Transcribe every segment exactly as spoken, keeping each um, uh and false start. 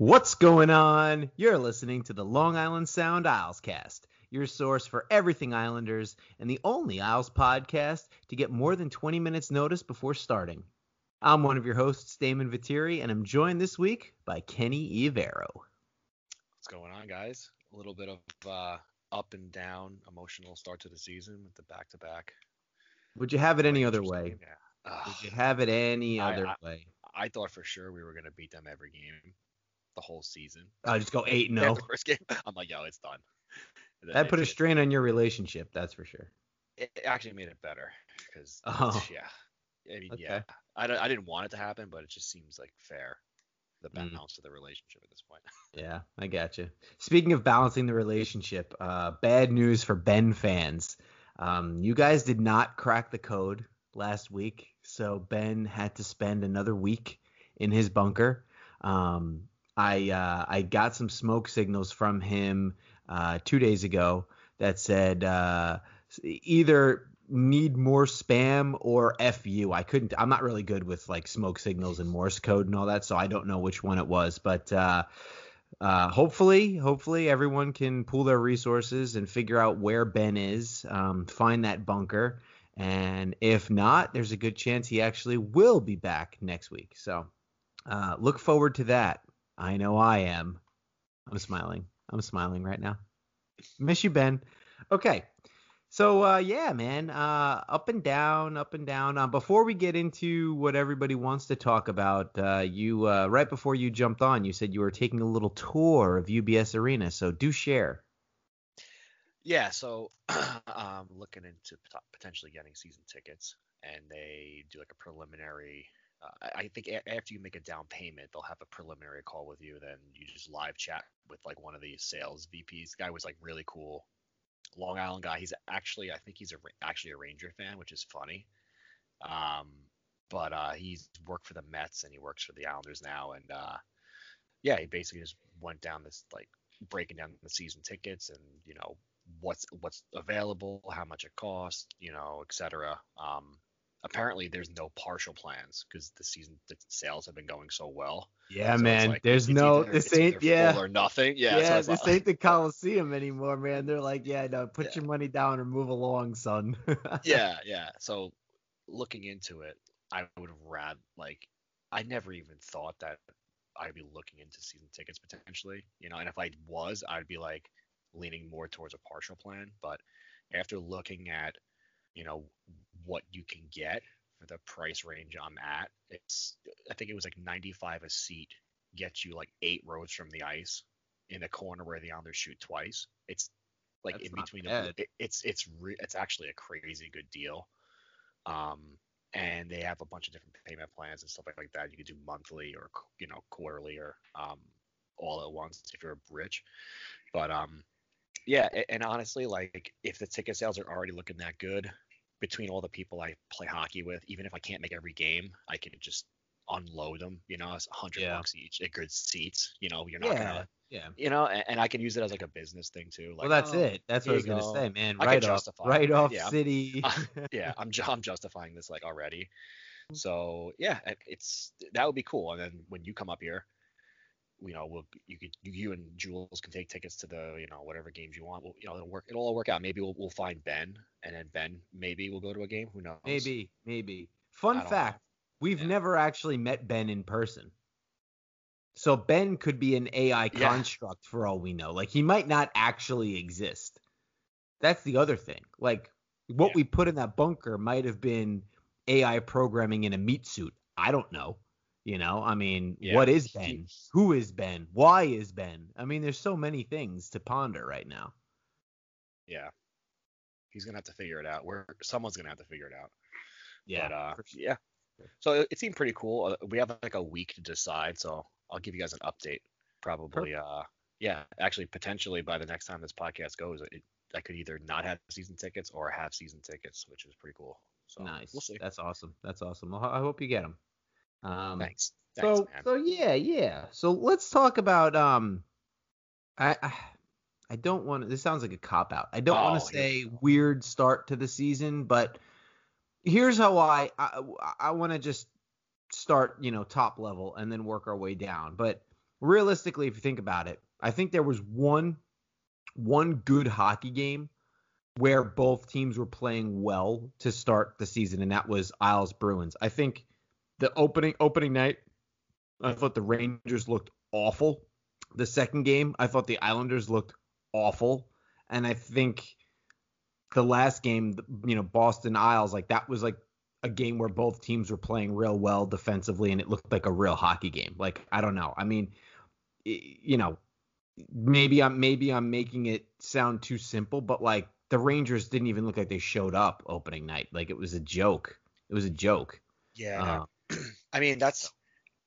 What's going on? You're listening to the Long Island Sound Isles Cast, your source for everything Islanders and the only Isles podcast to get more than twenty minutes notice before starting. I'm one of your hosts, Damon Viteri, and I'm joined this week by Kenny Ivero. What's going on, guys? A little bit of uh, up and down emotional start to the season with the back-to-back. Would you have it any other way? Yeah. Uh, Would you have it any I, other I, way? I thought for sure we were going to beat them every game. The whole season. I just go eight and zero. First game, I'm like, yo, it's done. That put a strain on your relationship, that's for sure. It actually made it better because, oh. yeah, I mean, okay. yeah, I don't, I didn't want it to happen, but it just seems like fair. The balance mm. of the relationship at this point. Yeah, I gotcha. Speaking of balancing the relationship, uh, bad news for Ben fans. Um, you guys did not crack the code last week, so Ben had to spend another week in his bunker. Um. I uh, I got some smoke signals from him uh, two days ago that said uh, either need more spam or F you. I couldn't. I'm not really good with like smoke signals and Morse code and all that, so I don't know which one it was. But uh, uh, hopefully, hopefully everyone can pool their resources and figure out where Ben is, um, find that bunker, and if not, there's a good chance he actually will be back next week. So uh, look forward to that. I know I am. I'm smiling. I'm smiling right now. Miss you, Ben. Okay. So, uh, yeah, man, uh, up and down, up and down. Uh, before we get into what everybody wants to talk about, uh, you uh, right before you jumped on, you said you were taking a little tour of U B S Arena. So do share. Yeah. So I'm looking into potentially getting season tickets, and they do like a preliminary – Uh, I think a- after you make a down payment, they'll have a preliminary call with you. Then you just live chat with like one of the sales V Ps. The guy was like really cool, Long Island guy. He's actually, I think he's a, actually a Ranger fan, which is funny. Um, but uh, he's worked for the Mets and he works for the Islanders now. And uh, yeah, he basically just went down this like breaking down the season tickets and you know what's what's available, how much it costs, you know, et cetera. Um, Apparently, there's no partial plans because the season the sales have been going so well. Yeah, so man. Like, there's no either, this ain't yeah full or nothing. Yeah, yeah so this like, ain't the Coliseum anymore, man. They're like, yeah, no, put yeah. your money down or move along, son. yeah, yeah. So looking into it, I would rather like I never even thought that I'd be looking into season tickets potentially, you know. And if I was, I'd be like leaning more towards a partial plan. But after looking at you know what you can get for the price range I'm at, it's I think it was like ninety-five a seat gets you like eight rows from the ice in a corner where the Islanders shoot twice. It's like that's in between them, it, it's it's re, it's actually a crazy good deal. Um and they have a bunch of different payment plans and stuff like that. You could do monthly or you know quarterly or um all at once if you're rich. But um yeah, and honestly, like, if the ticket sales are already looking that good, between all the people I play hockey with, even if I can't make every game, I can just unload them, you know, it's one hundred yeah. bucks each at good seats, you know, you're not yeah. going to, yeah. you know, and, and I can use it as, like, a business thing, too. Like, well, that's oh, it. That's what I was going to say, man. Right off, right off yeah, city. I'm, I'm, yeah, I'm, I'm justifying this, like, already. So, yeah, it's that would be cool. And then when you come up here, you know, we'll you could you and Jules can take tickets to the you know whatever games you want. We'll, you know, it'll work. It'll all work out. Maybe we'll we'll find Ben, and then Ben maybe we'll go to a game. Who knows? Maybe, maybe. Fun fact: know. we've yeah. never actually met Ben in person, so Ben could be an A I yeah. construct for all we know. Like he might not actually exist. That's the other thing. Like what yeah. we put in that bunker might have been A I programming in a meat suit. I don't know. You know, I mean, yeah. what is Ben? Who is Ben? Why is Ben? I mean, there's so many things to ponder right now. Yeah. He's going to have to figure it out. We're, someone's going to have to figure it out. Yeah. But, uh, sure. Yeah. So it, it seemed pretty cool. We have like a week to decide. So I'll give you guys an update probably. Perfect. Uh, yeah. Actually, potentially by the next time this podcast goes, it, I could either not have season tickets or have season tickets, which is pretty cool. So nice. We'll see. That's awesome. That's awesome. I hope you get them. Um, Thanks. Thanks so, man. so yeah, yeah. So let's talk about. Um, I, I, I don't want to. This sounds like a cop out. I don't oh, want to say yeah. weird start to the season, but here's how I, I, I want to just start, you know, top level and then work our way down. But realistically, if you think about it, I think there was one one good hockey game where both teams were playing well to start the season, and that was Isles Bruins. I think the opening opening night, I thought the Rangers looked awful. The second game, I thought the Islanders looked awful. And I think the last game, you know, Boston Isles, like that was like a game where both teams were playing real well defensively, and it looked like a real hockey game. Like, I don't know. I mean, you know, maybe I'm maybe I'm making it sound too simple, but like the Rangers didn't even look like they showed up opening night. Like it was a joke. It was a joke. Yeah. Uh, I mean, that's,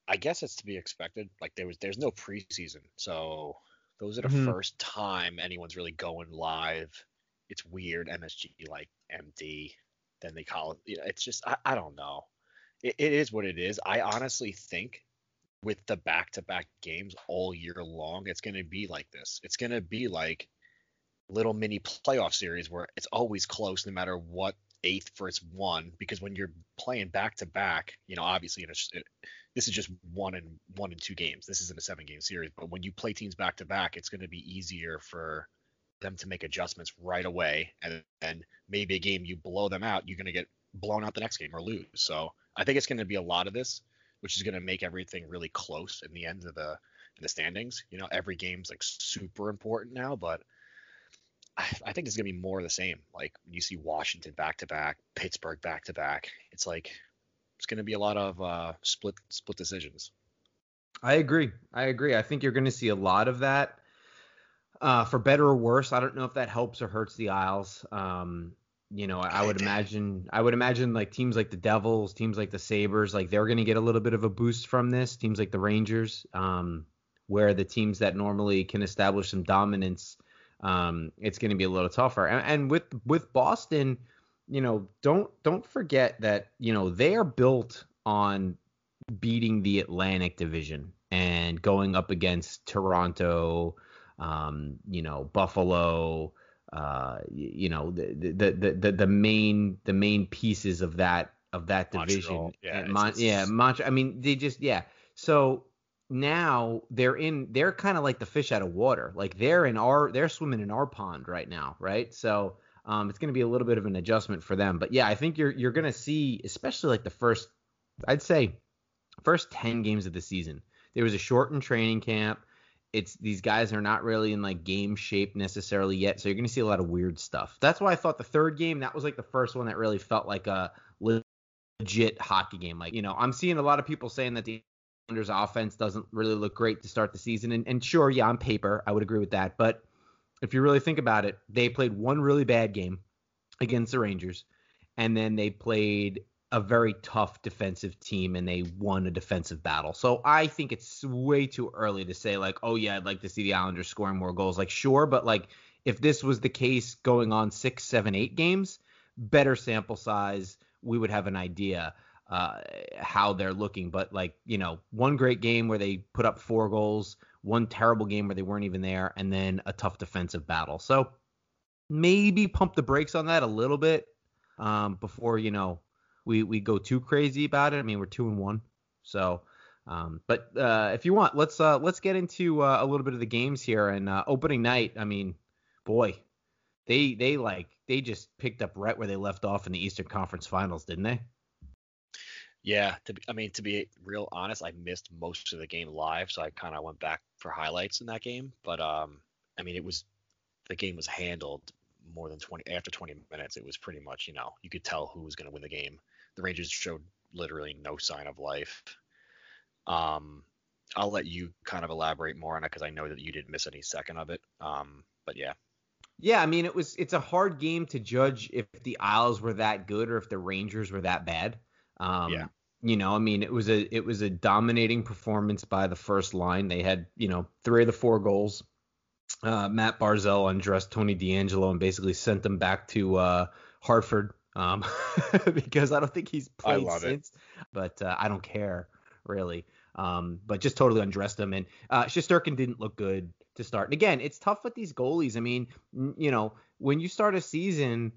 I guess it's to be expected. Like there was, there's no preseason, so those are the mm-hmm. first time anyone's really going live. It's weird, M S G like M D. Then they call it. You know, it's just I, I don't know. It, it is what it is. I honestly think with the back-to-back games all year long, it's going to be like this. It's going to be like little mini playoff series where it's always close, no matter what eighth versus one. Because when you're playing back-to-back, you know, obviously, it's just, it, this is just one and one and two games. This isn't a seven-game series. But when you play teams back-to-back, it's going to be easier for them to make adjustments right away. And then maybe a game you blow them out, you're going to get blown out the next game or lose. So I think it's going to be a lot of this, which is going to make everything really close in the end of the in the standings. You know, every game's like super important now, but I, I think it's going to be more of the same. Like when you see Washington back to back, Pittsburgh back to back, it's like it's going to be a lot of uh, split split decisions. I agree. I agree. I think you're going to see a lot of that, uh, for better or worse. I don't know if that helps or hurts the Isles. Um, You know, I would imagine I would imagine like teams like the Devils, teams like the Sabres, like they're going to get a little bit of a boost from this. Teams like the Rangers, um, where the teams that normally can establish some dominance, um, it's going to be a little tougher. And, and with with Boston, you know, don't don't forget that, you know, they are built on beating the Atlantic Division and going up against Toronto, um, you know, Buffalo. Uh, you know, the, the the the the main the main pieces of that of that division. Yeah, and Mon- yeah, Montreal. I mean, they just yeah. So now they're in. They're kind of like the fish out of water. Like they're in our. They're swimming in our pond right now, right? So um, it's going to be a little bit of an adjustment for them. But yeah, I think you're you're going to see, especially like the first, I'd say, first ten games of the season. There was a shortened training camp. It's these guys are not really in like game shape necessarily yet. So you're going to see a lot of weird stuff. That's why I thought the third game, that was like the first one that really felt like a legit hockey game. Like, you know, I'm seeing a lot of people saying that the Islanders offense doesn't really look great to start the season. And, and sure, yeah, on paper, I would agree with that. But if you really think about it, they played one really bad game against the Rangers, and then they played a very tough defensive team and they won a defensive battle. So I think it's way too early to say like, oh yeah, I'd like to see the Islanders scoring more goals. Like sure. But like if this was the case going on six, seven, eight games, better sample size, we would have an idea uh, how they're looking. But like, you know, one great game where they put up four goals, one terrible game where they weren't even there, and then a tough defensive battle. So maybe pump the brakes on that a little bit um, before, you know, We we go too crazy about it. I mean, we're two and one. So, um, but uh, if you want, let's uh, let's get into uh, a little bit of the games here. And uh, opening night, I mean, boy, they they like they just picked up right where they left off in the Eastern Conference Finals, didn't they? Yeah. To be, I mean, to be real honest, I missed most of the game live, so I kind of went back for highlights in that game. But um, I mean, it was the game was handled more than twenty after twenty minutes. It was pretty much, you know, you could tell who was going to win the game. The Rangers showed literally no sign of life. Um, I'll let you kind of elaborate more on it because I know that you didn't miss any second of it. Um, but yeah. Yeah, I mean, it was it's a hard game to judge if the Isles were that good or if the Rangers were that bad. Um, yeah. You know, I mean, it was a it was a dominating performance by the first line. They had, you know, three of the four goals. Uh, Matt Barzell undressed Tony DeAngelo and basically sent them back to uh, Hartford. Um, because I don't think he's played since, it. but uh, I don't care really. Um, but just totally undressed him. And uh, Shesterkin didn't look good to start. And again, it's tough with these goalies. I mean, n- you know, when you start a season,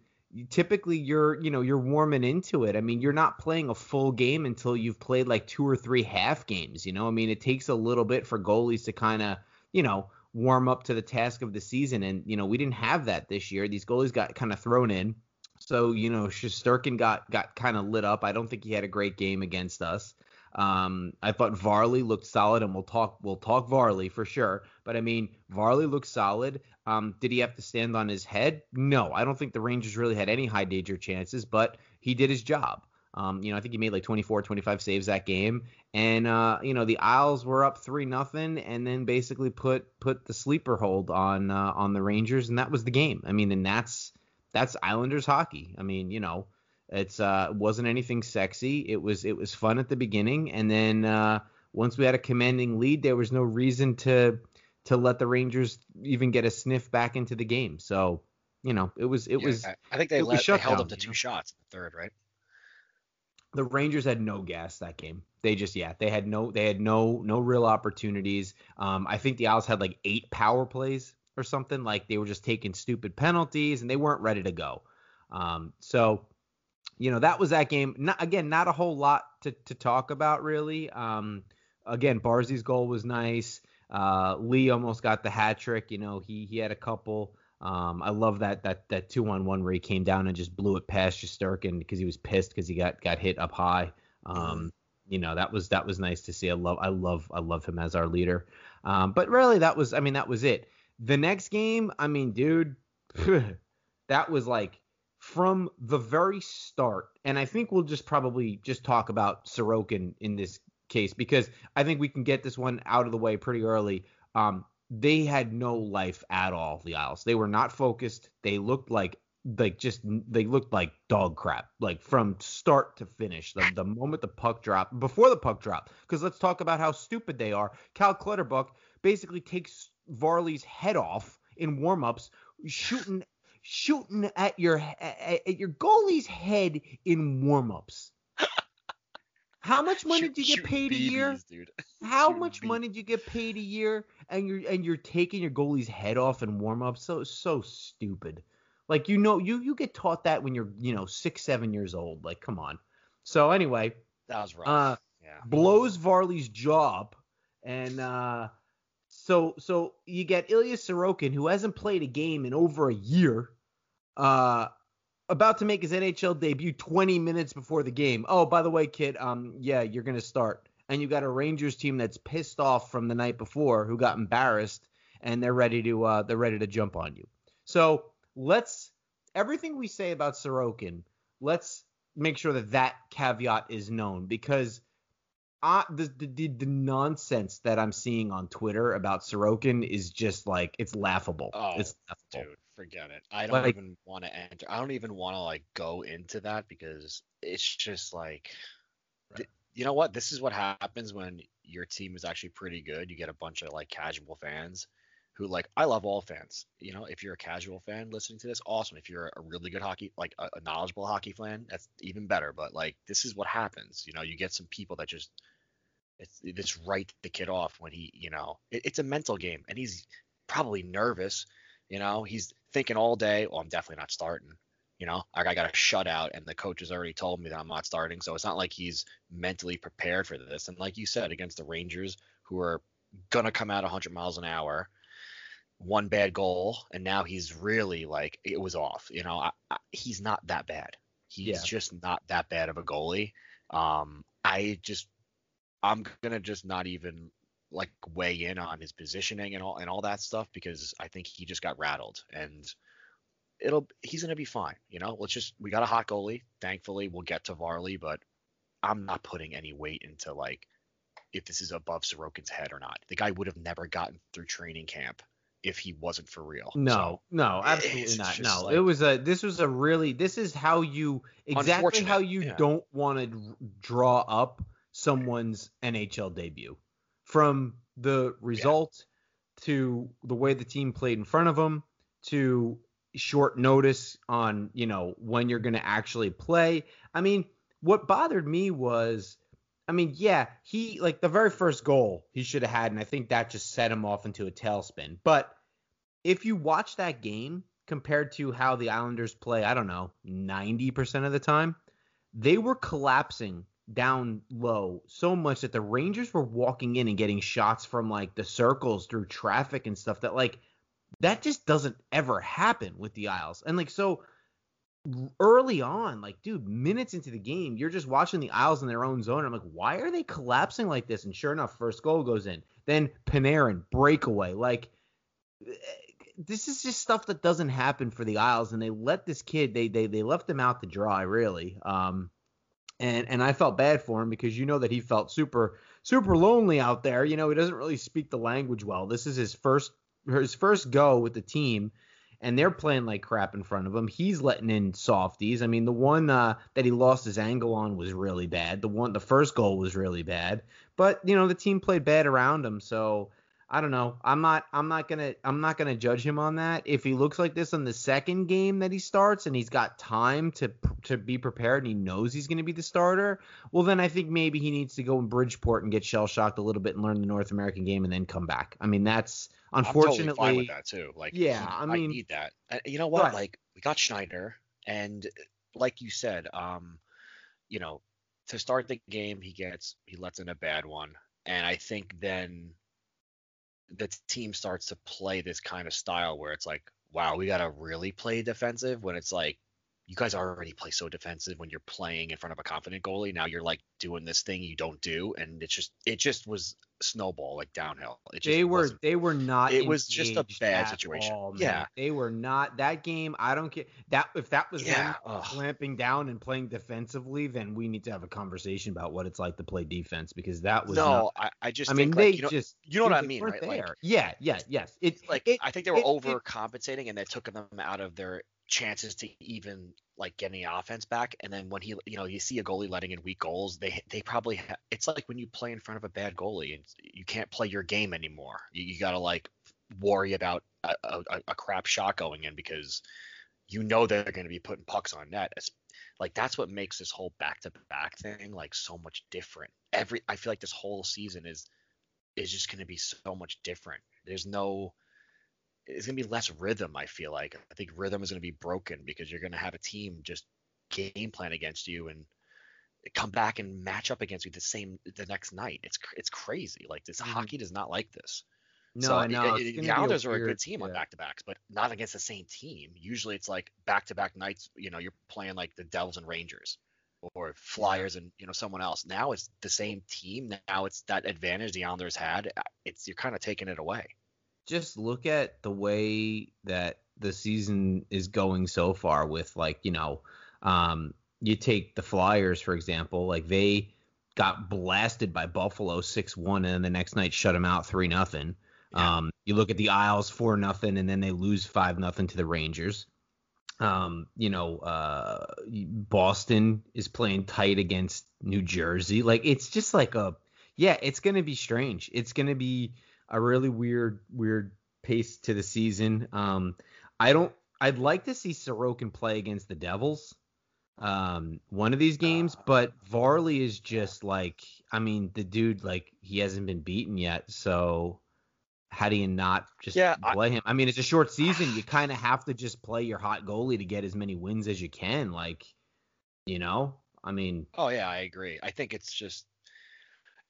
typically you're, you know, you're warming into it. I mean, you're not playing a full game until you've played like two or three half games, you know? I mean, it takes a little bit for goalies to kind of, you know, warm up to the task of the season. And, you know, we didn't have that this year. These goalies got kind of thrown in. So, you know, Shesterkin got, got kind of lit up. I don't think he had a great game against us. Um, I thought Varley looked solid, and we'll talk, we'll talk Varley for sure. But I mean, Varley looked solid. Um, did he have to stand on his head? No, I don't think the Rangers really had any high danger chances, but he did his job. Um, you know, I think he made like twenty-four, twenty-five saves that game. And, uh, you know, the Isles were up three, nothing, and then basically put, put the sleeper hold on, uh, on the Rangers. And that was the game. I mean, and that's, that's Islanders hockey. I mean, you know, It's uh wasn't anything sexy. It was it was fun at the beginning, and then uh, once we had a commanding lead, there was no reason to to let the Rangers even get a sniff back into the game. So you know it was it yeah, was. I think they, let, they held up to two shots in the third, right? The Rangers had no gas that game. They just yeah they had no they had no no real opportunities. Um, I think the Isles had like eight power plays or something. Like they were just taking stupid penalties and they weren't ready to go. Um, so. You know, that was that game. Not, again, not a whole lot to, to talk about, really. Um, again, Barzell's goal was nice. Uh, Lee almost got the hat trick. You know, he he had a couple. Um, I love that that that two-on-one where he came down and just blew it past Shesterkin because he was pissed because he got, got hit up high. Um, you know, that was that was nice to see. I love I love I love him as our leader. Um, but really, that was I mean that was it. The next game, I mean, dude, that was like. From the very start, and I think we'll just probably just talk about Sorokin in this case because I think we can get this one out of the way pretty early. Um, they had no life at all, the Isles. They were not focused. They looked like like just they looked like dog crap, like from start to finish. The, the moment the puck dropped, before the puck dropped, because let's talk about how stupid they are. Cal Clutterbuck basically takes Varley's head off in warmups, shooting. shooting at your at your goalie's head in warmups. How much money shoot, do you get paid babies, a year? Dude. How shoot much babies. money do you get paid a year? And you're and you're taking your goalie's head off in warmups. So so stupid. Like you know you you get taught that when you're you know six seven years old. Like come on. So anyway, that was rough. Uh, yeah. Blows Varley's jaw up and. Uh, So so you get Ilya Sorokin, who hasn't played a game in over a year, uh, about to make his N H L debut twenty minutes before the game. Oh, by the way, kid, um, yeah, you're going to start. And you got a Rangers team that's pissed off from the night before who got embarrassed, and they're ready to uh, they're ready to jump on you. So let's – everything we say about Sorokin, let's make sure that that caveat is known because – Uh, the, the the nonsense that I'm seeing on Twitter about Sorokin is just like it's laughable. Oh, it's laughable. Dude, forget it. I don't like, even want to enter. I don't even want to like go into that because it's just like, right. th- you know what? This is what happens when your team is actually pretty good. You get a bunch of like casual fans who like. I love all fans. You know, if you're a casual fan listening to this, awesome. If you're a really good hockey, like a, a knowledgeable hockey fan, that's even better. But like, this is what happens. You know, you get some people that just. It's this right the kid off when he, you know, it, it's a mental game and he's probably nervous. You know, he's thinking all day, oh, I'm definitely not starting. You know, I, I got a shutout and the coach has already told me that I'm not starting. So it's not like he's mentally prepared for this. And like you said, against the Rangers who are going to come out one hundred miles an hour, one bad goal. And now he's really like, it was off. You know, I, I, he's not that bad. He's yeah. just not that bad of a goalie. Um, I just. I'm going to just not even like weigh in on his positioning and all and all that stuff because I think he just got rattled and it'll he's going to be fine. You know, let's just we got a hot goalie. Thankfully, we'll get to Varley, but I'm not putting any weight into like if this is above Sorokin's head or not. The guy would have never gotten through training camp if he wasn't for real. No, so, no, absolutely not. No, like, it was a this was a really this is how you exactly how you yeah. don't want to draw up. Someone's N H L debut from the result yeah. to the way the team played in front of them to short notice on, you know, when you're going to actually play. I mean, what bothered me was, I mean, yeah, he like the very first goal he should have had. And I think that just set him off into a tailspin. But if you watch that game, compared to how the Islanders play, I don't know, ninety percent of the time, they were collapsing down low so much that the Rangers were walking in and getting shots from like the circles through traffic and stuff that like that just doesn't ever happen with the Isles. And like, so early on, like, dude, minutes into the game, you're just watching the Isles in their own zone. I'm like, why are they collapsing like this? And sure enough, first goal goes in, then Panarin breakaway. Like, this is just stuff that doesn't happen for the Isles. And they let this kid, they, they, they left him out to dry really. Um, And and I felt bad for him because you know that he felt super, super lonely out there. You know, he doesn't really speak the language well. This is his first his first go with the team, and they're playing like crap in front of him. He's letting in softies. I mean, the one uh, that he lost his angle on was really bad. The one, the first goal was really bad. But, you know, the team played bad around him. So I don't know. I'm not I'm not going to I'm not going to judge him on that. If he looks like this in the second game that he starts and he's got time to to be prepared and he knows he's going to be the starter, well, then I think maybe he needs to go in Bridgeport and get shell-shocked a little bit and learn the North American game and then come back. I mean, that's unfortunately. I'm totally fine with that too. Like, yeah, I mean, I need that. You know what? Right. Like, we got Schneider, and like you said, um, you know, to start the game, he gets he lets in a bad one, and I think then the team starts to play this kind of style where it's like, wow, we got to really play defensive when it's like, you guys already play so defensive when you're playing in front of a confident goalie. Now you're like doing this thing you don't do. And it's just, it just was snowball, like downhill. It just they were, they were not, it was just a bad situation. All, yeah. They were not that game. I don't care that if that was yeah. them clamping down and playing defensively, then we need to have a conversation about what it's like to play defense because that was, no, not, I, I just, I mean, like, they you know, just, you know what I mean? Right? There. Like, yeah. Yeah. Yes. It's like, it, I think they were it, overcompensating it, and that took them out of their chances to even like get any offense back. And then when he, you know, you see a goalie letting in weak goals, they they probably ha- it's like when you play in front of a bad goalie and you can't play your game anymore. You, you got to like worry about a, a, a crap shot going in because you know they're going to be putting pucks on net. It's, like that's what makes this whole back to back thing like so much different. Every I feel like this whole season is is just going to be so much different. There's no It's going to be less rhythm, I feel like. I think rhythm is going to be broken because you're going to have a team just game plan against you and come back and match up against you the same the next night. It's it's crazy. Like, this mm-hmm. hockey does not like this. No, so, no. It, it, the Islanders a weird, are a good team yeah. on back-to-backs, but not against the same team. Usually it's like back-to-back nights, you know, you're playing like the Devils and Rangers or Flyers and, you know, someone else. Now it's the same team. Now it's that advantage the Islanders had. It's you're kind of taking it away. Just look at the way that the season is going so far with, like, you know, um, you take the Flyers, for example. Like, they got blasted by Buffalo six one, and then the next night shut them out three nothing. Yeah. Um, you look at the Isles four nothing, and then they lose five nothing to the Rangers. Um, you know, uh, Boston is playing tight against New Jersey. Like, it's just like a – yeah, it's going to be strange. It's going to be – a really weird, weird pace to the season. Um, I don't. I'd like to see Sorokin play against the Devils, um, one of these games. But Varley is just like, I mean, the dude, like, he hasn't been beaten yet. So how do you not just yeah, play I, him? I mean, it's a short season. You kind of have to just play your hot goalie to get as many wins as you can. Like, you know, I mean. Oh yeah, I agree. I think it's just.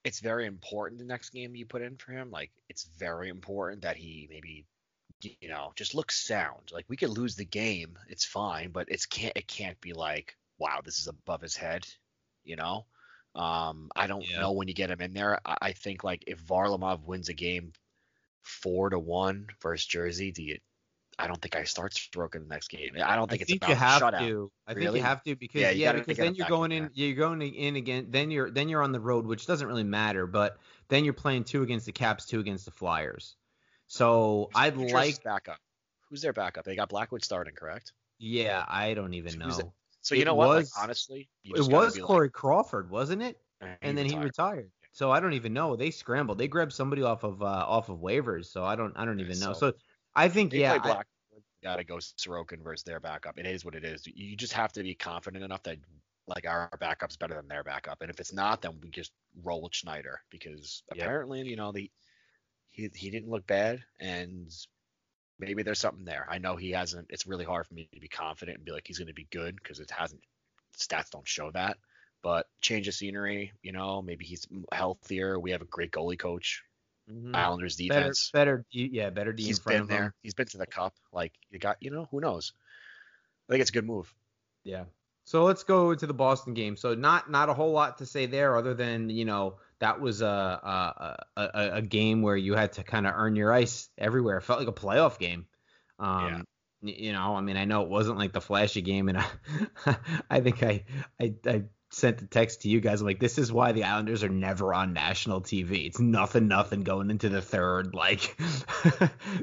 It's very important the next game you put in for him. Like, it's very important that he maybe, you know, just looks sound. Like, we could lose the game. It's fine, but it's can't it can't be like, wow, this is above his head, you know? Um, I don't yeah. know when you get him in there. I, I think, like, if Varlamov wins a game four to one versus Jersey, do you, I don't think I start stroking the next game. I don't think I it's think about you have shutout. To. I really? think you have to because yeah, yeah because then you're going in there. You're going in again. Then you're then you're on the road, which doesn't really matter. But then you're playing two against the Caps, two against the Flyers. So who's, I'd who's like backup. Who's their backup? They got Blackwood starting, correct? Yeah, I don't even know. So, so you it know what? Was, like, honestly, you just it was Corey like, Crawford, wasn't it? And, and then retired. he retired. So I don't even know. They scrambled. They grabbed somebody off of uh, off of waivers. So I don't I don't even know. So. so I think, they yeah. Black, I, gotta go Sorokin versus their backup. It is what it is. You just have to be confident enough that, like, our backup's better than their backup. And if it's not, then we just roll with Schneider because yeah. apparently, you know, the he he didn't look bad, and maybe there's something there. I know he hasn't. It's really hard for me to be confident and be like he's going to be good because it hasn't. Stats don't show that. But change of scenery, you know, maybe he's healthier. We have a great goalie coach. Mm-hmm. Islanders defense, better, better, yeah, better D. He's in front been of there. Him. He's been to the cup. Like you got, you know, who knows? I think it's a good move. Yeah. So let's go to the Boston game. So not not a whole lot to say there, other than you know that was a a a, a game where you had to kind of earn your ice everywhere. It felt like a playoff game. Um, yeah. You know, I mean, I know it wasn't like the flashy game, and I, I think I, I, I sent a text to you guys. I'm like, this is why the Islanders are never on national T V. It's nothing, nothing going into the third. Like,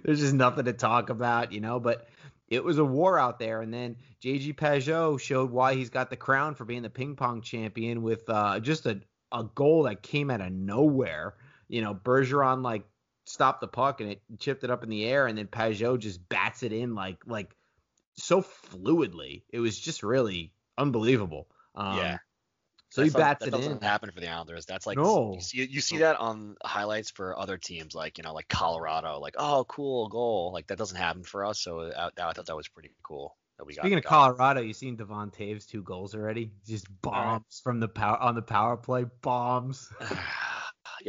there's just nothing to talk about, you know. But it was a war out there. And then J G Pageau showed why he's got the crown for being the ping pong champion with uh, just a, a goal that came out of nowhere. You know, Bergeron, like, stopped the puck and it chipped it up in the air, and then Pageau just bats it in like like so fluidly. It was just really unbelievable. Um, yeah. So that's he bats like, that it doesn't in. Doesn't happen for the Islanders. That's like no. you, see, you see that on highlights for other teams, like you know, like Colorado, like oh cool goal, like that doesn't happen for us. So I, I thought that was pretty cool that we got. Speaking of Colorado, you seen Devon Taves two goals already? Just bombs yeah. from the power on the power play, bombs.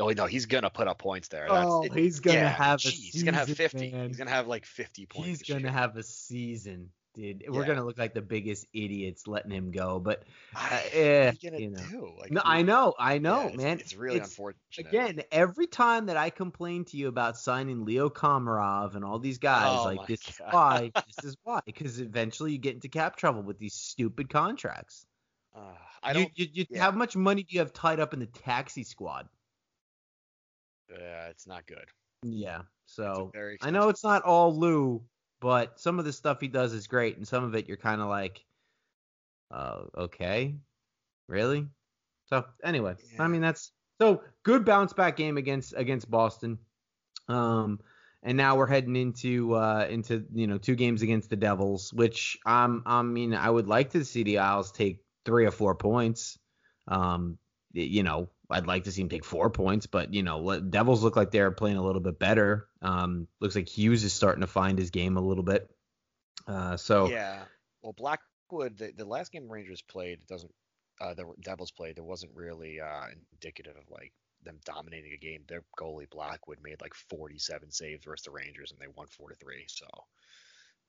Oh, no, he's going to put up points there. That's, oh, he's going to yeah, have geez, a season, he's going to have fifty. Man. He's going to have like fifty points. He's going to have a season, dude. Yeah. We're going to look like the biggest idiots letting him go. But uh, eh, what are you going to do? Like, no, I know. I know, yeah, man. It's, it's really it's, unfortunate. Again, every time that I complain to you about signing Leo Komarov and all these guys, oh, like this God. is why. This is why. Because eventually you get into cap trouble with these stupid contracts. Uh, I don't, you, you, you, yeah. How much money do you have tied up in the taxi squad? Yeah, uh, it's not good. Yeah, so I know it's not all Lou, but some of the stuff he does is great, and some of it you're kind of like, uh, okay, really? So anyway, yeah. I mean that's so good bounce back game against against Boston, um, and now we're heading into uh into you know two games against the Devils, which um I mean I would like to see the Isles take three or four points, um you know. I'd like to see him take four points, but, you know, Devils look like they're playing a little bit better. Um, looks like Hughes is starting to find his game a little bit. Uh, so yeah, well, Blackwood, the, the last game Rangers played, it doesn't uh, the Devils played, it wasn't really uh, indicative of like them dominating a game. Their goalie Blackwood made like forty-seven saves versus the Rangers, and they won four to three. So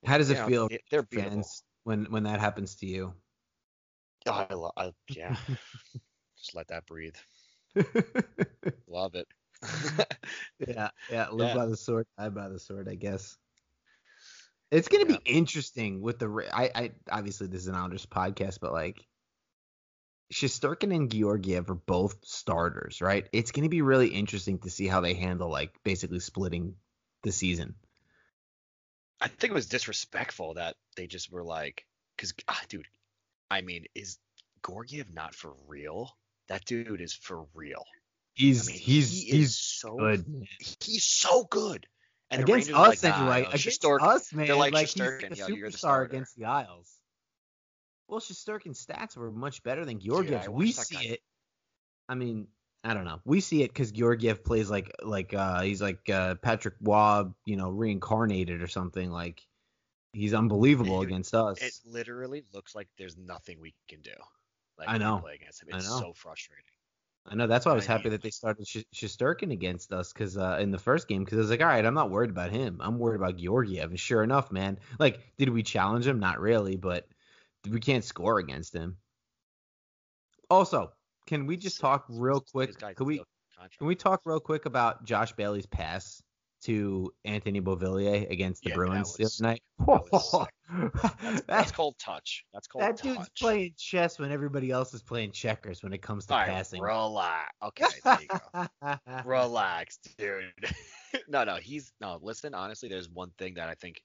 how does it know, feel? They, they're beautiful when when that happens to you. Oh, I lo- I, yeah, just let that breathe. Love it. yeah, yeah. Live yeah. by the sword, die by the sword. I guess it's gonna yeah. be interesting with the. I, I obviously this is an Islanders podcast, but like Shesterkin and Georgiev are both starters, right? It's gonna be really interesting to see how they handle like basically splitting the season. I think it was disrespectful that they just were like, because ah, dude, I mean, is Georgiev not for real? That dude is for real. He's I mean, he's he he's so good. He's so good. And against us, like, nah, anyway. Against Shesterkin. us, man. They're like, like Shesterkin. He's the you know, superstar you're the starter. Against the Isles. Well, Shesterkin's stats were much better than Georgiev's. Yeah, we see guy. it. I mean, I don't know. We see it because Georgiev plays like like uh, he's like uh, Patrick Waugh, you know, reincarnated or something. Like he's unbelievable dude, against us. It literally looks like there's nothing we can do. Like I know. Play against him. It's I know. so frustrating. I know. That's why I was happy that they started Sh- Shesterkin against us because uh, in the first game, because I was like, all right, I'm not worried about him. I'm worried about Georgiev. And sure enough, man, like, did we challenge him? Not really, but we can't score against him. Also, can we just talk real quick? Can we can we talk real quick about Josh Bailey's pass to Anthony Beauvillier against the yeah, Bruins the other night? That that's, that's cold touch. That's cold that touch. That dude's playing chess when everybody else is playing checkers when it comes to All right, passing. Relax. Okay, there you go. Relax, dude. no, no, he's – no, listen, honestly, there's one thing that I think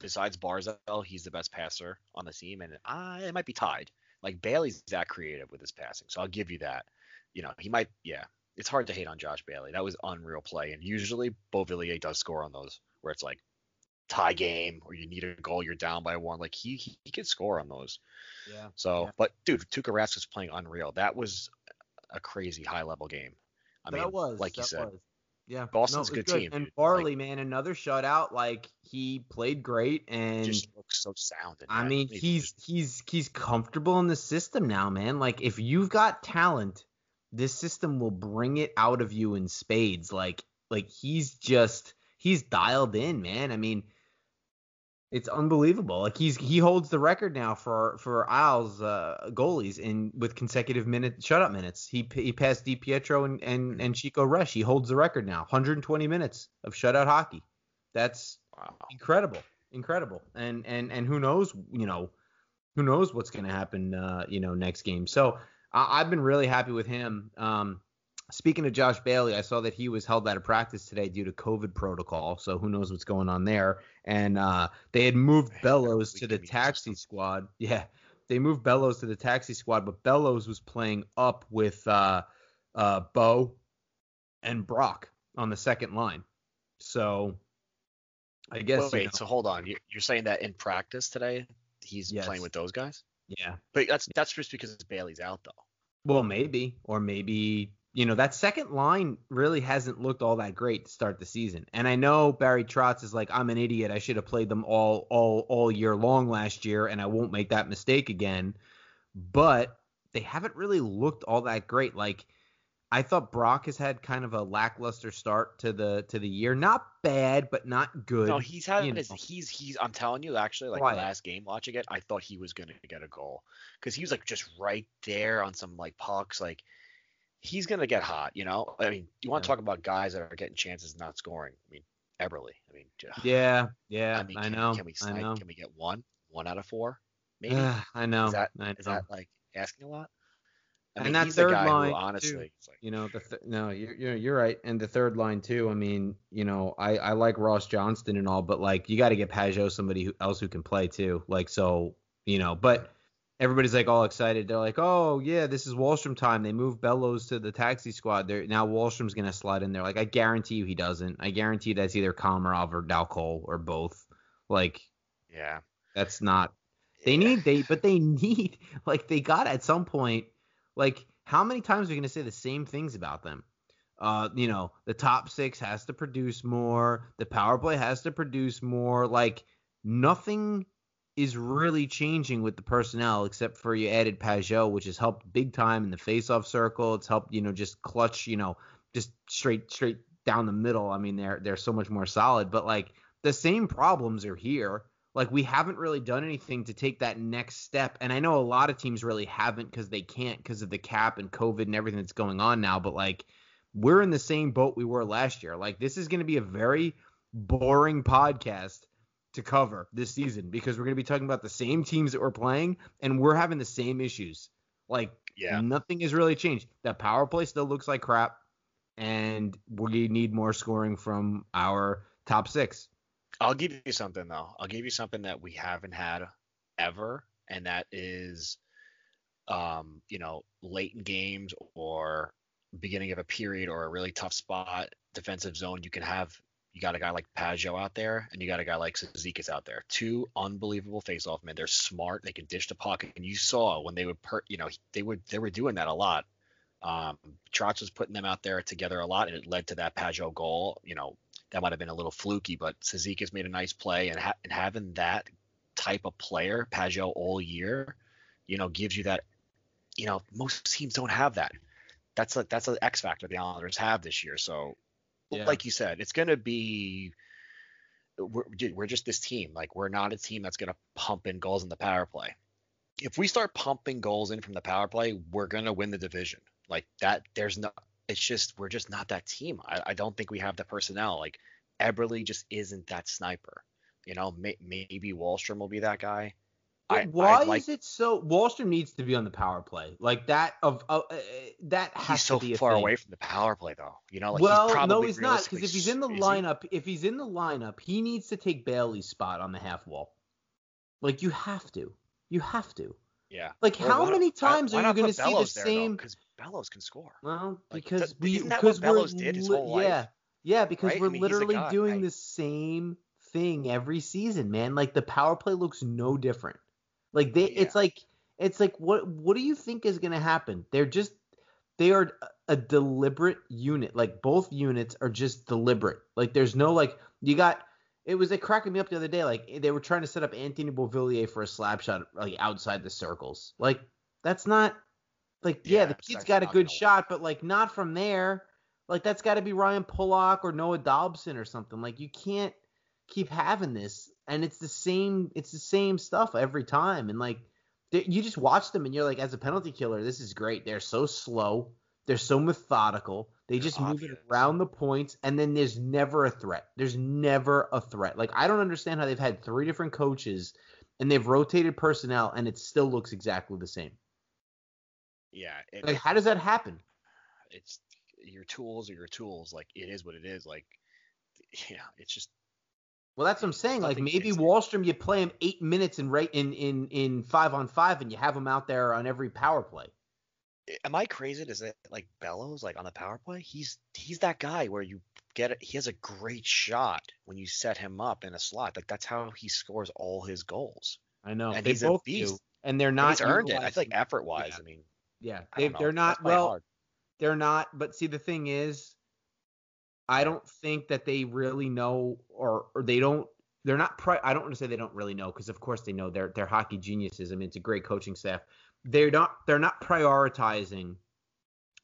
besides Barzell, he's the best passer on the team, and I, it might be tied. Like, Bailey's that creative with his passing, so I'll give you that. You know, he might – yeah. It's hard to hate on Josh Bailey. That was unreal play. And usually Beauvillier does score on those where it's like tie game or you need a goal, you're down by one. Like he he, he can score on those. Yeah. So, yeah. But dude, Tuukka Rask was playing unreal. That was a crazy high level game. I that mean, was, like you said, was. Yeah, Boston's no, a good, good team. And Varley, like, man, another shutout. Like, he played great and just looks so sound. I that. mean, he's he's he's comfortable in the system now, man. Like, if you've got talent, this system will bring it out of you in spades. Like, like he's just he's dialed in, man. I mean, it's unbelievable. Like, he's he holds the record now for for Isles uh, goalies in with consecutive minute shutout minutes. He he passed DiPietro and, and and Chico Resch. He holds the record now. one hundred twenty minutes of shutout hockey. That's wow. incredible, incredible. And and and who knows, you know, who knows what's going to happen, uh, you know, next game. So I, I've been really happy with him. Um, speaking of Josh Bailey, I saw that he was held out of practice today due to COVID protocol, so who knows what's going on there. And uh, they had moved Bellows to the taxi squad. Yeah, they moved Bellows to the taxi squad, but Bellows was playing up with uh, uh, Bo and Brock on the second line. So I guess wait, wait you know. so hold on. You're, you're saying that in practice today he's yes. playing with those guys? Yeah. But that's that's just because Bailey's out, though. Well, maybe. Or maybe... You know, that second line really hasn't looked all that great to start the season. And I know Barry Trotz is like, I'm an idiot. I should have played them all all all year long last year, and I won't make that mistake again. But they haven't really looked all that great. Like, I thought Brock has had kind of a lackluster start to the to the year. Not bad, but not good. No, he's had his, he's he's I'm telling you, actually, like Why? the last game watching it, I thought he was going to get a goal because he was like just right there on some like pucks, like. He's going to get hot, you know? I mean, you want to yeah. talk about guys that are getting chances and not scoring. I mean, Eberle. I mean, yeah, yeah, I, mean, can, I know. Can we slide, I know. Can we get one? One out of four? Maybe. Uh, I know. Is that, I know. Is that like asking a lot? I mean, and that third line, who, honestly, too, it's like, you know, the th- no, you're, you're you're right. And the third line too. I mean, you know, I, I like Ross Johnston and all, but like you got to get Pageau somebody who, else who can play too. Like, so, you know, but. Everybody's like all excited. They're like, oh, yeah, this is Wallstrom time. They moved Bellows to the taxi squad. They're, now Wallstrom's going to slide in there. Like, I guarantee you he doesn't. I guarantee that's either Komarov or Dalcol or both. Like, yeah, that's not – they need – they, but they need – like, they got at some point – like, how many times are we going to say the same things about them? Uh, you know, the top six has to produce more. The power play has to produce more. Like, nothing – is really changing with the personnel, except for you added Pageau, which has helped big time in the faceoff circle. It's helped, you know, just clutch, you know, just straight, straight down the middle. I mean, they're, they're so much more solid, but like the same problems are here. Like we haven't really done anything to take that next step. And I know a lot of teams really haven't because they can't because of the cap and COVID and everything that's going on now. But like, we're in the same boat we were last year. Like this is going to be a very boring podcast to cover this season because we're going to be talking about the same teams that we're playing and we're having the same issues. Like yeah. nothing has really changed. That power play still looks like crap and we need more scoring from our top six. I'll give you something though. I'll give you something that we haven't had ever. And that is, um, you know, late in games or beginning of a period or a really tough spot, defensive zone. You can have, You got a guy like Pageau out there, and you got a guy like Zizekas out there. Two unbelievable faceoff men. They're smart. They can dish the puck, and you saw when they would, per, you know, they would they were doing that a lot. Um, Trotz was putting them out there together a lot, and it led to that Pageau goal. You know, that might have been a little fluky, but Zizekas made a nice play, and, ha- and having that type of player, Pageau all year, you know, gives you that. You know, most teams don't have that. That's like that's an X factor the Islanders have this year. So. Yeah. Like you said, it's going to be we're, – we're just this team. Like, we're not a team that's going to pump in goals in the power play. If we start pumping goals in from the power play, we're going to win the division. Like, that – there's no – it's just – we're just not that team. I, I don't think we have the personnel. Like, Eberle just isn't that sniper. You know, may, maybe Wallstrom will be that guy. I, why like, is it so – Wallstrom needs to be on the power play. Like, that of uh, – uh, that has to be a thing. He's so far away from the power play, though. You know, like well, he's probably no, he's not, because if he's in the lineup – if he's in the lineup, he needs to take Bailey's spot on the half wall. Like, you have to. You have to. Yeah. Like, how many times are you going to see the same – because Bellows can score. Well, because – isn't that what Bellows did his whole life? Yeah. Yeah, because we're literally doing the same thing every season, man. Like, the power play looks no different. Like they, yeah. it's like, it's like, what, what do you think is going to happen? They're just, they are a deliberate unit. Like, both units are just deliberate. Like, there's no, like, you got – it was like cracking me up the other day. Like, they were trying to set up Anthony Beauvillier for a slap shot, like, outside the circles. Like, that's not – like, yeah, yeah the kid's got a good shot, but, like, not from there. Like, that's got to be Ryan Pulock or Noah Dobson or something. Like, you can't keep having this. And it's the same – it's the same stuff every time. And, like, you just watch them and you're like, as a penalty killer, this is great. They're so slow. They're so methodical. They They're just obvious. Move it around the points, and then there's never a threat. There's never a threat. Like, I don't understand how they've had three different coaches and they've rotated personnel and it still looks exactly the same. Yeah. It, like, how does that happen? It's your tools are your tools. Like, it is what it is. Like, yeah, it's just. Well, that's what I'm saying. Like, maybe Wallstrom, you play him eight minutes in right in, in, in five on five, and you have him out there on every power play. Am I crazy? Is it like Bellows, like on the power play? He's he's that guy where you get it. He has a great shot when you set him up in a slot. Like, that's how he scores all his goals. I know. And they he's both a beast. Do, and they're not. And he's earned it. I feel like effort wise. Yeah. I mean. Yeah. They, they're not. Well, hard. They're not. But see, the thing is, I don't think that they really know, or, or they don't – they're not pri- – I don't want to say they don't really know, because, of course, they know. They're, they're hockey geniuses. I mean, it's a great coaching staff. They're not They're not prioritizing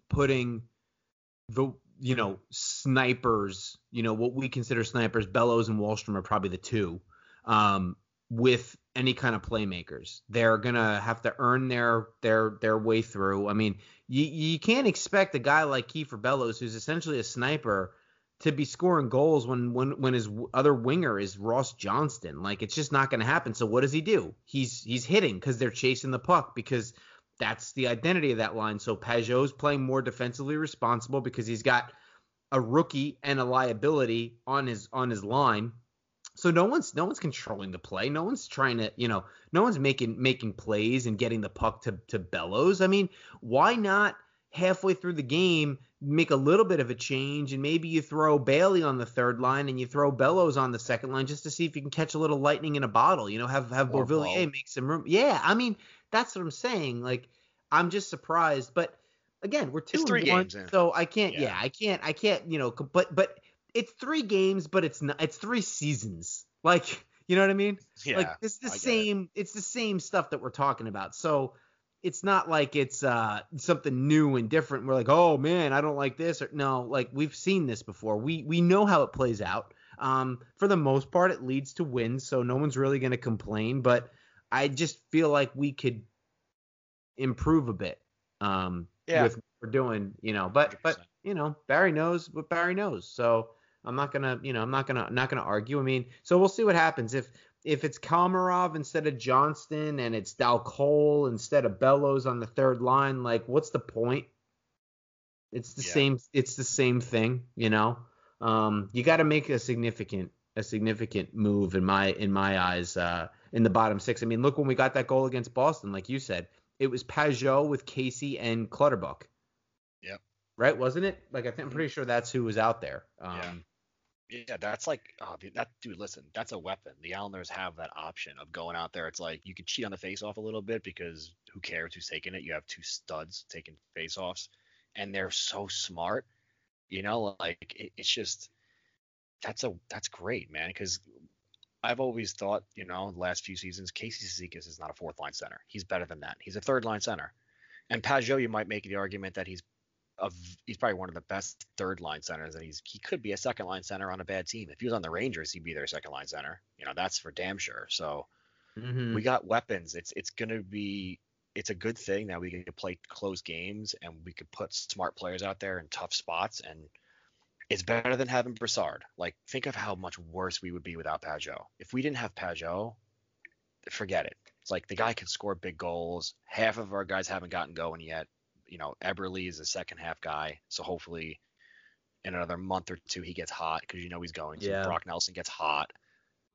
putting the, you know, snipers, you know, what we consider snipers. Bellows and Wallstrom are probably the two um, with any kind of playmakers. They're going to have to earn their their their way through. I mean, you, you can't expect a guy like Kiefer Bellows, who's essentially a sniper – to be scoring goals when, when, when his other winger is Ross Johnston. Like, it's just not going to happen. So what does he do? He's he's hitting because they're chasing the puck, because that's the identity of that line. So Pageau's playing more defensively responsible because he's got a rookie and a liability on his on his line. So no one's no one's controlling the play. No one's trying to, you know, no one's making making plays and getting the puck to, to Bellows. I mean, why not halfway through the game make a little bit of a change, and maybe you throw Bailey on the third line and you throw Bellows on the second line just to see if you can catch a little lightning in a bottle, you know, have, have Beauvillier make some room. Yeah. I mean, that's what I'm saying. Like, I'm just surprised, but again, we're two and one, so I can't, yeah. yeah, I can't, I can't, you know, but, but it's three games, but it's not, it's three seasons. Like, you know what I mean? Yeah, like, it's the same, it. it's the same stuff that we're talking about. So, it's not like it's uh, something new and different. We're like, oh, man, I don't like this. Or, no, like, we've seen this before. We we know how it plays out. Um, for the most part, it leads to wins, so no one's really going to complain. But I just feel like we could improve a bit um, yeah. with what we're doing, you know. But, but you know, Barry knows what Barry knows. So I'm not going to, you know, I'm not going to not going to argue. I mean, so we'll see what happens. If – If it's Komarov instead of Johnston, and it's Dalcol instead of Bellows on the third line, like, what's the point? It's the yeah. same. It's the same thing, you know. Um, you got to make a significant, a significant move in my in my eyes uh, in the bottom six. I mean, look, when we got that goal against Boston, like you said, it was Pageau with Casey and Clutterbuck. Yep. Right, wasn't it? Like, I think I'm pretty sure that's who was out there. Um, yeah. Yeah, that's like, oh, dude, that dude. Listen, that's a weapon. The Islanders have that option of going out there. It's like you can cheat on the faceoff a little bit, because who cares who's taking it? You have two studs taking faceoffs, and they're so smart. You know, like it, it's just that's a that's great, man. Because I've always thought, you know, the last few seasons, Casey Cizikas is not a fourth line center. He's better than that. He's a third line center. And Pageau, you might make the argument that he's. Of, he's probably one of the best third line centers, and he's he could be a second line center on a bad team. If he was on the Rangers, he'd be their second line center. You know, that's for damn sure. So mm-hmm. we got weapons. It's it's gonna be it's a good thing that we can play close games, and we could put smart players out there in tough spots, and it's better than having Brassard. Like, think of how much worse we would be without Pageau. If we didn't have Pageau, forget it. It's like the guy can score big goals. Half of our guys haven't gotten going yet. You know, Eberle is a second half guy, so hopefully in another month or two he gets hot, because you know he's going to. Yeah. Brock Nelson gets hot.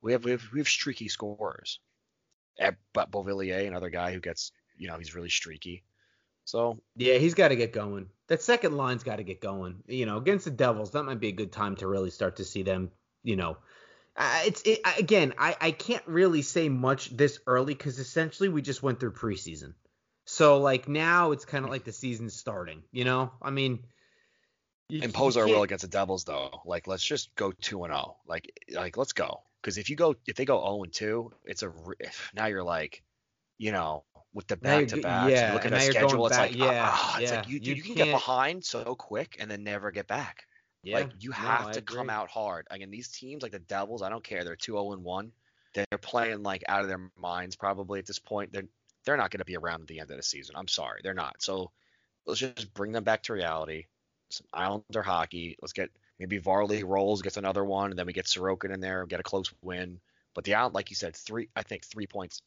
We have we have, we have streaky scorers, but Beauvillier, another guy who gets, you know, he's really streaky. So yeah, he's got to get going. That second line's got to get going. You know, against the Devils, that might be a good time to really start to see them. You know, uh, it's it, again, I I can't really say much this early, because essentially we just went through preseason. So, like, now it's kind of like the season's starting, you know? I mean, you, impose you our will against the Devils, though. Like, let's just go two and oh. Like, like let's go. Because if you go, if they go zero and two, it's a now you're like, you know, with the back to back, yeah, looking at the schedule, it's back, like, yeah, oh, it's yeah. like you, you, you can get behind so quick and then never get back. Yeah, like you have no, to come out hard. Again, these teams like the Devils, I don't care. They're two oh and one. They're playing like out of their minds probably at this point. They're they're not going to be around at the end of the season. I'm sorry, they're not. So let's just bring them back to reality. Some Islander hockey. Let's get. Maybe Varley rolls, gets another one, and then we get Sorokin in there and get a close win. But the out, like you said, three, I think three points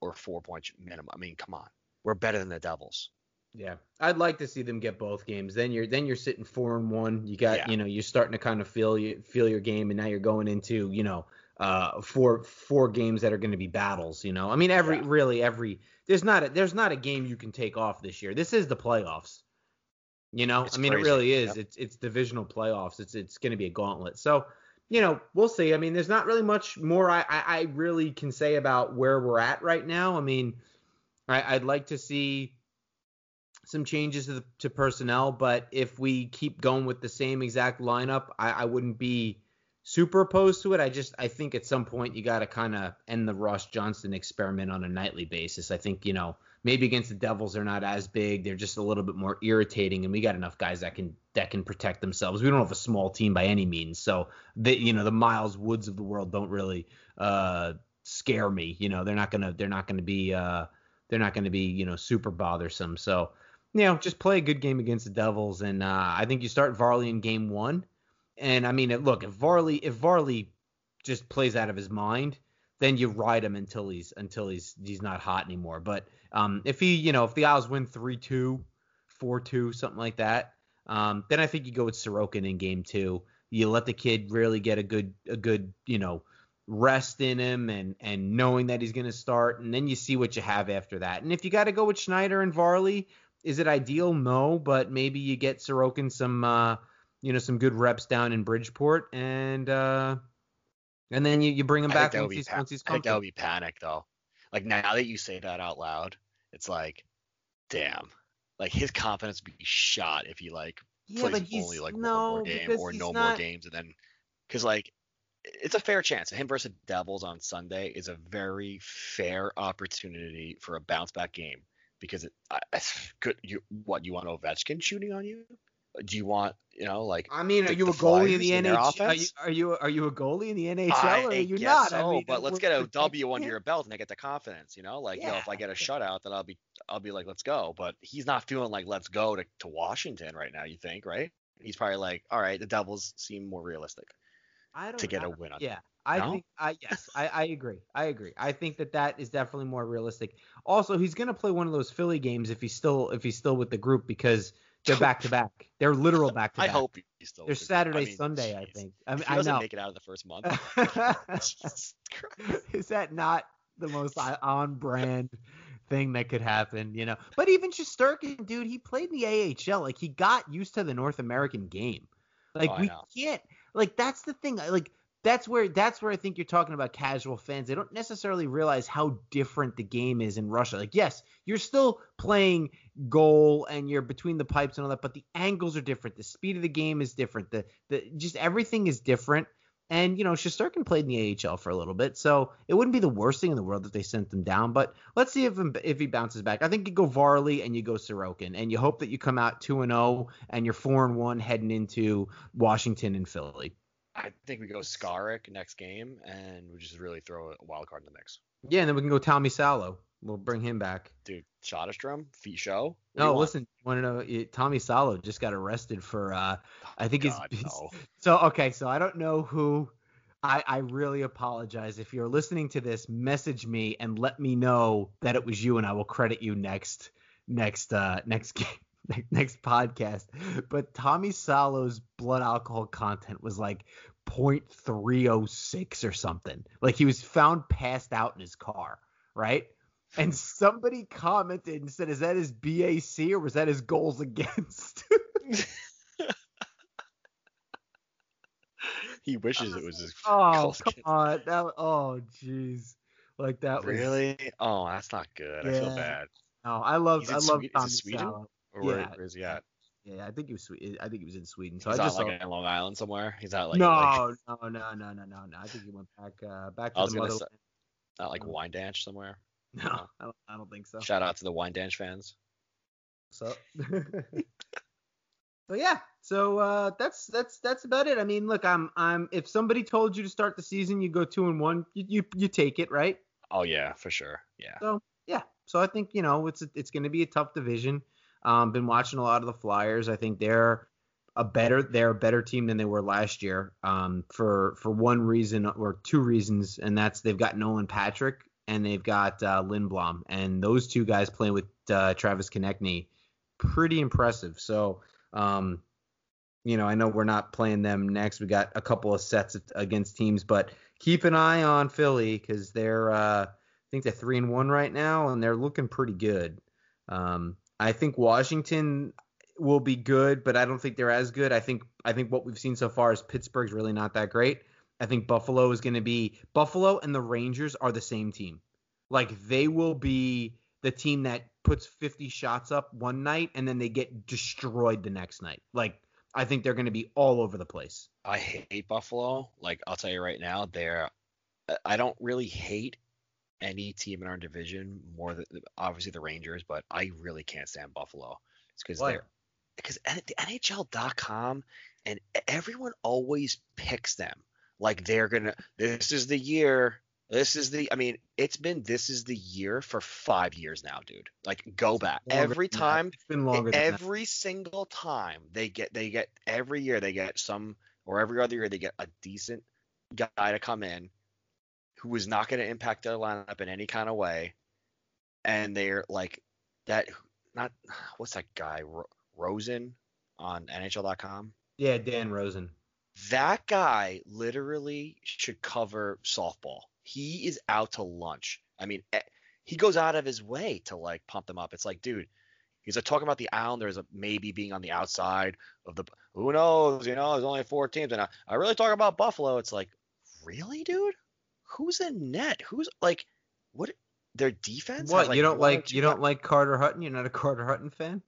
or four points minimum. I mean, come on, we're better than the Devils. Yeah, I'd like to see them get both games. Then you're then you're sitting four and one. You got yeah. you know you're starting to kind of feel you feel your game, and now you're going into you know uh four four games that are going to be battles. You know, I mean every yeah. really every there's not a, there's not a game you can take off this year. This is the playoffs. You know, it's I mean, crazy. It really is. Yep. It's it's divisional playoffs. It's it's going to be a gauntlet. So, you know, we'll see. I mean, there's not really much more I, I, I really can say about where we're at right now. I mean, I, I'd like to see some changes to, the, to personnel, but if we keep going with the same exact lineup, I, I wouldn't be super opposed to it. I just I think at some point you got to kind of end the Ross Johnston experiment on a nightly basis. I think, you know. Maybe against the Devils they're not as big. They're just a little bit more irritating, and we got enough guys that can that can protect themselves. We don't have a small team by any means, so the you know the Miles Woods of the world don't really uh, scare me. You know they're not gonna they're not gonna be uh, they're not gonna be you know super bothersome. So you know just play a good game against the Devils, and uh, I think you start Varley in game one. And I mean look if Varley if Varley just plays out of his mind, then you ride him until he's until he's he's not hot anymore. But um, if he, you know, if the Isles win three two, four two, something like that, um, then I think you go with Sorokin in game two. You let the kid really get a good a good, you know, rest in him and and knowing that he's going to start, and then you see what you have after that. And if you got to go with Schneider and Varley, is it ideal? No, but maybe you get Sorokin some uh, you know, some good reps down in Bridgeport and uh And then you, you bring him back once he's, pan- once he's comfortable. I think that would be panic, though. Like, now that you say that out loud, it's like, damn. Like, his confidence would be shot if he, like, yeah, plays only, like, no, one more game or no not... more games. And then – because, like, it's a fair chance. Him versus Devils on Sunday is a very fair opportunity for a bounce-back game. Because it, I, could you what, you want Ovechkin shooting on you? Do you want, you know, like? I mean, are you a goalie in the N H L? Are you, are you are you a goalie in the N H L? I, or are you guess not? So, I mean, but let's get a W under your belt and I get the confidence, you know, like, yeah. you know, if I get a shutout, then I'll be I'll be like, let's go. But he's not feeling like let's go to, to Washington right now. You think, right? He's probably like, all right, the Devils seem more realistic I don't, to get I don't, a win. On yeah, them. I no? think I yes, I, I agree. I agree. I think that that is definitely more realistic. Also, he's gonna play one of those Philly games if he's still if he's still with the group because. They're back to back. They're literal back to back. I hope he's still. They're Saturday, I mean, Sunday, geez. I think. I mean, if he doesn't I know. Make it out of the first month. Jesus Christ. Is that not the most on-brand thing that could happen? You know, but even Shesterkin, dude, he played in the A H L. Like he got used to the North American game. Like oh, we can't. Like that's the thing. Like that's where that's where I think you're talking about casual fans. They don't necessarily realize how different the game is in Russia. Like yes, you're still playing. Goal and you're between the pipes and all that, but the angles are different. The speed of the game is different. The the just everything is different. And you know, Shesterkin played in the A H L for a little bit, so it wouldn't be the worst thing in the world if they sent him down. But let's see if if he bounces back. I think you go Varley and you go Sorokin, and you hope that you come out two and zero and you're four and one heading into Washington and Philly. I think we go Skarik next game, and we just really throw a wild card in the mix. Yeah, and then we can go Tommy Salo. We'll bring him back. Dude, Shodestrom, feet show. No, you listen, you want to know, it, Tommy Salo just got arrested for, uh, oh, I think God, it's, no. so, okay, so I don't know who, I, I really apologize. If you're listening to this, message me and let me know that it was you and I will credit you next, next, uh, next, next podcast. But Tommy Salo's blood alcohol content was like point three oh six or something. Like he was found passed out in his car, right? And somebody commented and said, is that his B A C or was that his goals against? He wishes it was his oh, goals come against. On. That, oh, jeez. Like that was. Really? Oh, that's not good. Yeah. I feel bad. No, I love I love Tommy Sallow. Or where, yeah. where is he at? Yeah, I think he was. I think he was in Sweden. So he's I just not like in Long Island somewhere. He's not like no, like... no, no, no, no, no, no. I think he went back, uh, back to I was the motherland. Say, not like Windanch somewhere. No, no. I, don't, I don't think so. Shout out to the Windanch fans. So, so yeah. So uh, that's that's that's about it. I mean, look, I'm I'm. If somebody told you to start the season, you go two and one, you you, you take it, right? Oh yeah, for sure. Yeah. So yeah. So I think you know it's a, it's going to be a tough division. Um, been watching a lot of the Flyers. I think they're a better they're a better team than they were last year. Um, for for one reason or two reasons, and that's they've got Nolan Patrick and they've got uh, Lindblom, and those two guys playing with uh, Travis Konechny, pretty impressive. So, um, you know, I know we're not playing them next. We got a couple of sets against teams, but keep an eye on Philly because they're uh, I think they're three and one right now, and they're looking pretty good. Um, I think Washington will be good, but I don't think they're as good. I think I think what we've seen so far is Pittsburgh's really not that great. I think Buffalo is going to be – Buffalo and the Rangers are the same team. Like, they will be the team that puts fifty shots up one night and then they get destroyed the next night. Like, I think they're going to be all over the place. I hate Buffalo. Like, I'll tell you right now, they're – I don't really hate – any team in our division more than obviously the Rangers, but I really can't stand Buffalo. It's because they're because the N H L dot com and everyone always picks them like they're gonna. This is the year. This is the. I mean, it's been this is the year for five years now, dude. Like, go back every time. It's been longer. Every single time they get they get every year they get some or every other year they get a decent guy to come in who is not going to impact their lineup in any kind of way, and they're like that. Not what's that guy Ro- Rosen on N H L dot com? Yeah, Dan Rosen. That guy literally should cover softball. He is out to lunch. I mean, he goes out of his way to like pump them up. It's like, dude, he's like talking about the Islanders maybe being on the outside of the. Who knows? You know, there's only four teams, and I, I really talk about Buffalo. It's like, really, dude. Who's in net? Who's like what? Their defense? What has, like, you don't like? You don't like Carter Hutton? You're not a Carter Hutton fan?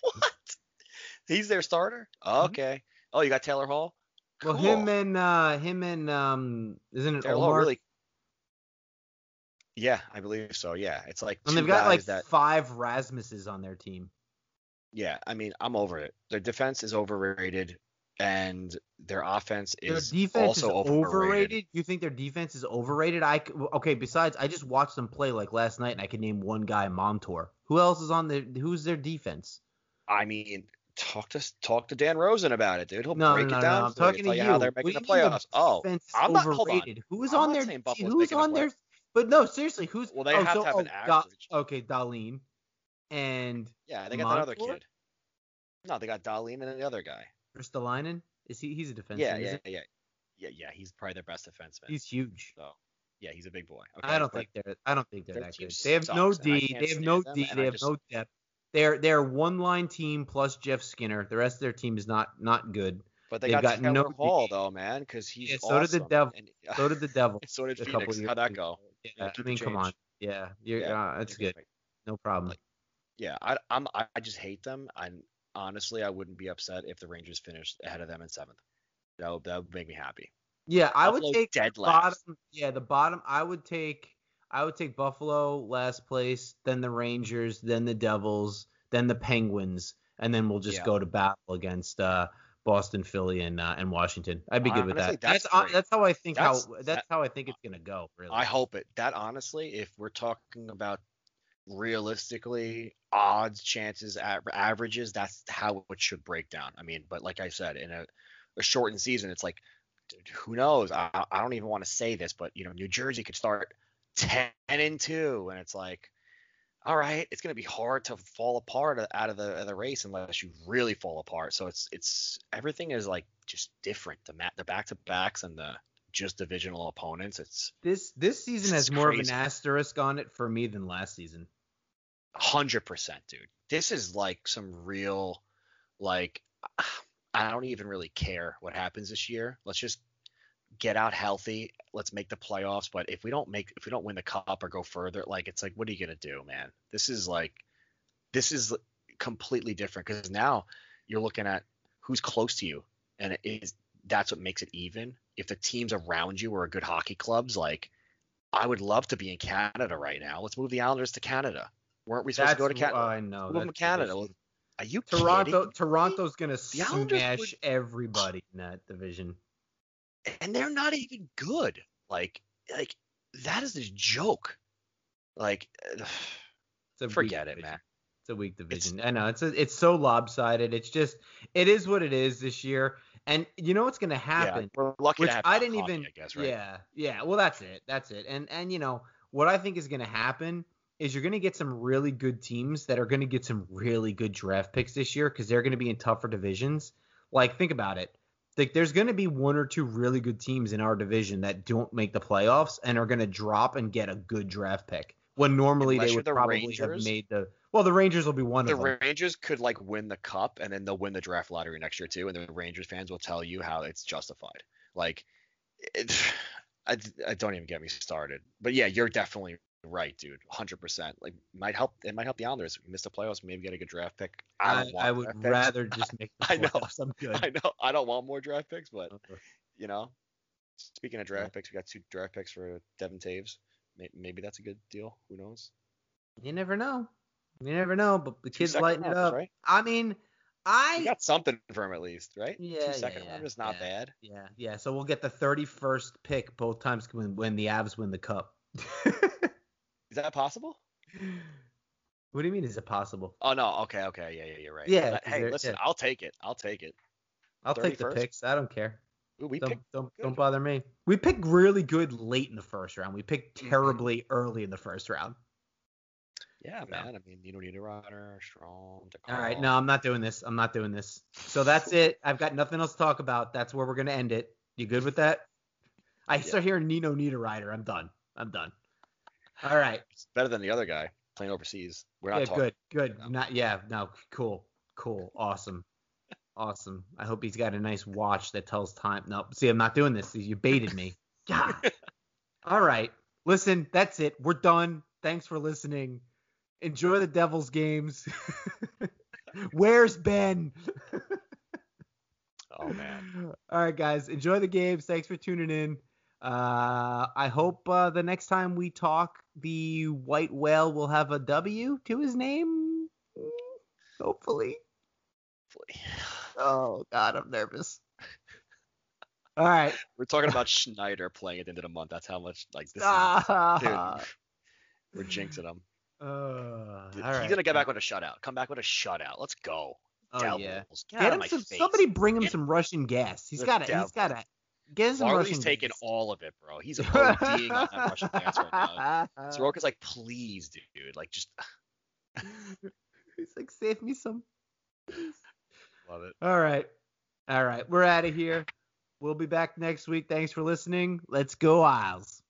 What? He's their starter? Okay. Mm-hmm. Oh, you got Taylor Hall. Well, cool. him and uh, him and um, isn't it Taylor Omar? Hall really? Yeah, I believe so. Yeah, it's like and they've got like that... five Rasmuses on their team. Yeah, I mean, I'm over it. Their defense is overrated. And their offense is their defense also is overrated. overrated. You think their defense is overrated? I okay. Besides, I just watched them play like last night, and I could name one guy, Montour. Who else is on the? Who's their defense? I mean, talk to talk to Dan Rosen about it, dude. He'll no, break no, it no, down. No, I'm talking to you. How they're making the playoffs. Oh, I'm not overrated. Who is on their? Who's on their? But no, seriously, who's? Well, they oh, have so, to have oh, an average. Da, okay, Dahlien and yeah, they got Montour? That other kid. No, they got Dahlien and the other guy. Dahlien? Is he? He's a defenseman. Yeah, yeah, yeah, yeah, yeah. He's probably their best defenseman. He's huge. So, yeah, he's a big boy. Okay, I don't think they're. I don't think they're that good. They have no D. They have no D. They have no depth. They're they're a one line team plus Jeff Skinner. The rest of their team is not not good. But they got Taylor Hall though, man, because he's awesome. So did the Devil. So did the Devil. So did Phoenix. How'd that go? Yeah, I mean, come on. Yeah, yeah, that's good. No problem. Yeah, I I'm I just hate them. I. Honestly, I wouldn't be upset if the Rangers finished ahead of them in seventh. That would, that would make me happy. Yeah, I Buffalo would take dead last. Bottom, yeah, the bottom. I would take. I would take Buffalo last place, then the Rangers, then the Devils, then the Penguins, and then we'll just yeah. go to battle against uh, Boston, Philly, and uh, and Washington. I'd be Honestly, good with that. That's that's, that's how I think that's, how that's that, how I think it's gonna go. Really, I hope it. That honestly, if we're talking about. Realistically odds chances at averages that's how it should break down. I mean, but like I said, in a, a shortened season it's like dude, who knows. I, I don't even want to say this, but you know, New Jersey could start ten and two and it's like all right, it's going to be hard to fall apart out of the, of the race unless you really fall apart. So it's it's everything is like just different. The mat the back-to-backs and the just divisional opponents. It's this this season has more crazy. Of an asterisk on it for me than last season. One hundred percent, dude. This is like some real like I don't even really care what happens this year. Let's just get out healthy. Let's make the playoffs. But if we don't make, if we don't win the cup or go further, like, it's like, what are you going to do, man? This is like, this is completely different, because now you're looking at who's close to you. And it is, that's what makes it even. If the teams around you are good hockey clubs, like, I would love to be in Canada right now. Let's move the Islanders to Canada. Weren't we supposed that's, to go to Canada? I know. Move them to Canada. Ridiculous. Are you Toronto? Kidding? Toronto's going to smash would, everybody in that division. And they're not even good. Like, like that is a joke. Like, it's a forget it, division. man. It's a weak division. It's, I know. It's a, it's so lopsided. It's just, it is what it is this year. And you know what's going to happen? Yeah, we're lucky which to have I didn't coffee, even. I guess, right? Yeah, yeah. Well, that's it. That's it. And and you know what I think is going to happen is you're going to get some really good teams that are going to get some really good draft picks this year, because they're going to be in tougher divisions. Like, think about it. Like, there's going to be one or two really good teams in our division that don't make the playoffs and are going to drop and get a good draft pick when normally Unless they would the probably Rangers, have made the. Well, the Rangers will be one the of them. The Rangers could like win the cup, and then they'll win the draft lottery next year too, and the Rangers fans will tell you how it's justified. Like, it, I, I don't even get me started. But yeah, you're definitely right, dude. one hundred percent. Like, might help. It might help the Islanders miss the playoffs. Maybe get a good draft pick. I, don't I, want I would picks. rather just make. The I know. I'm good. I know. I don't want more draft picks, but you know, speaking of draft yeah. picks, we got two draft picks for Devin Taves. Maybe that's a good deal. Who knows? You never know. You never know. But the kids lighten it up. Right? I mean, I you got something for him at least, right? Yeah. Two second yeah, round is not yeah, bad. Yeah. Yeah. So we'll get the thirty-first pick both times when, when the Avs win the cup. Is that possible? What do you mean? Is it possible? Oh no. Okay. Okay. Yeah. Yeah. You're right. Yeah. Hey, listen. Yeah. I'll take it. I'll take it. I'll thirty-first. Take the picks. I don't care. Ooh, we don't picked don't, don't bother me. We picked really good late in the first round. We picked terribly mm-hmm. early in the first round. Yeah, man. I mean, Nino Niederreiter, Strom, DeCarl. All right. No, I'm not doing this. I'm not doing this. So that's it. I've got nothing else to talk about. That's where we're gonna end it. You good with that? I yeah. start hearing Nino Niederreiter. I'm done. I'm done. All right. It's better than the other guy playing overseas. We're not yeah, talking. Good, good. Not yeah, no, cool, cool, awesome, awesome. I hope he's got a nice watch that tells time. No, see, I'm not doing this. You baited me. God. All right. Listen, that's it. We're done. Thanks for listening. Enjoy the Devils games. Where's Ben? Oh man. All right, guys. Enjoy the games. Thanks for tuning in. Uh, I hope uh, the next time we talk, the white whale will have a W to his name. Hopefully. Hopefully. Oh, God, I'm nervous. All right. We're talking about Schneider playing at the end of the month. That's how much, like, this ah. is. Dude, we're jinxing him. Uh, dude, all he's right. going to get back with a shutout. Come back with a shutout. Let's go. Oh, Devils. Yeah. Get Get him some, somebody bring him get some Russian gas. He's got to. He's got to. Varley's taking gas. all of it, bro. He's ODing on that Russian gas right now. Sorokin's like, please, dude. Like, just. He's like, save me some. Love it. All right. All right. We're out of here. We'll be back next week. Thanks for listening. Let's go, Isles.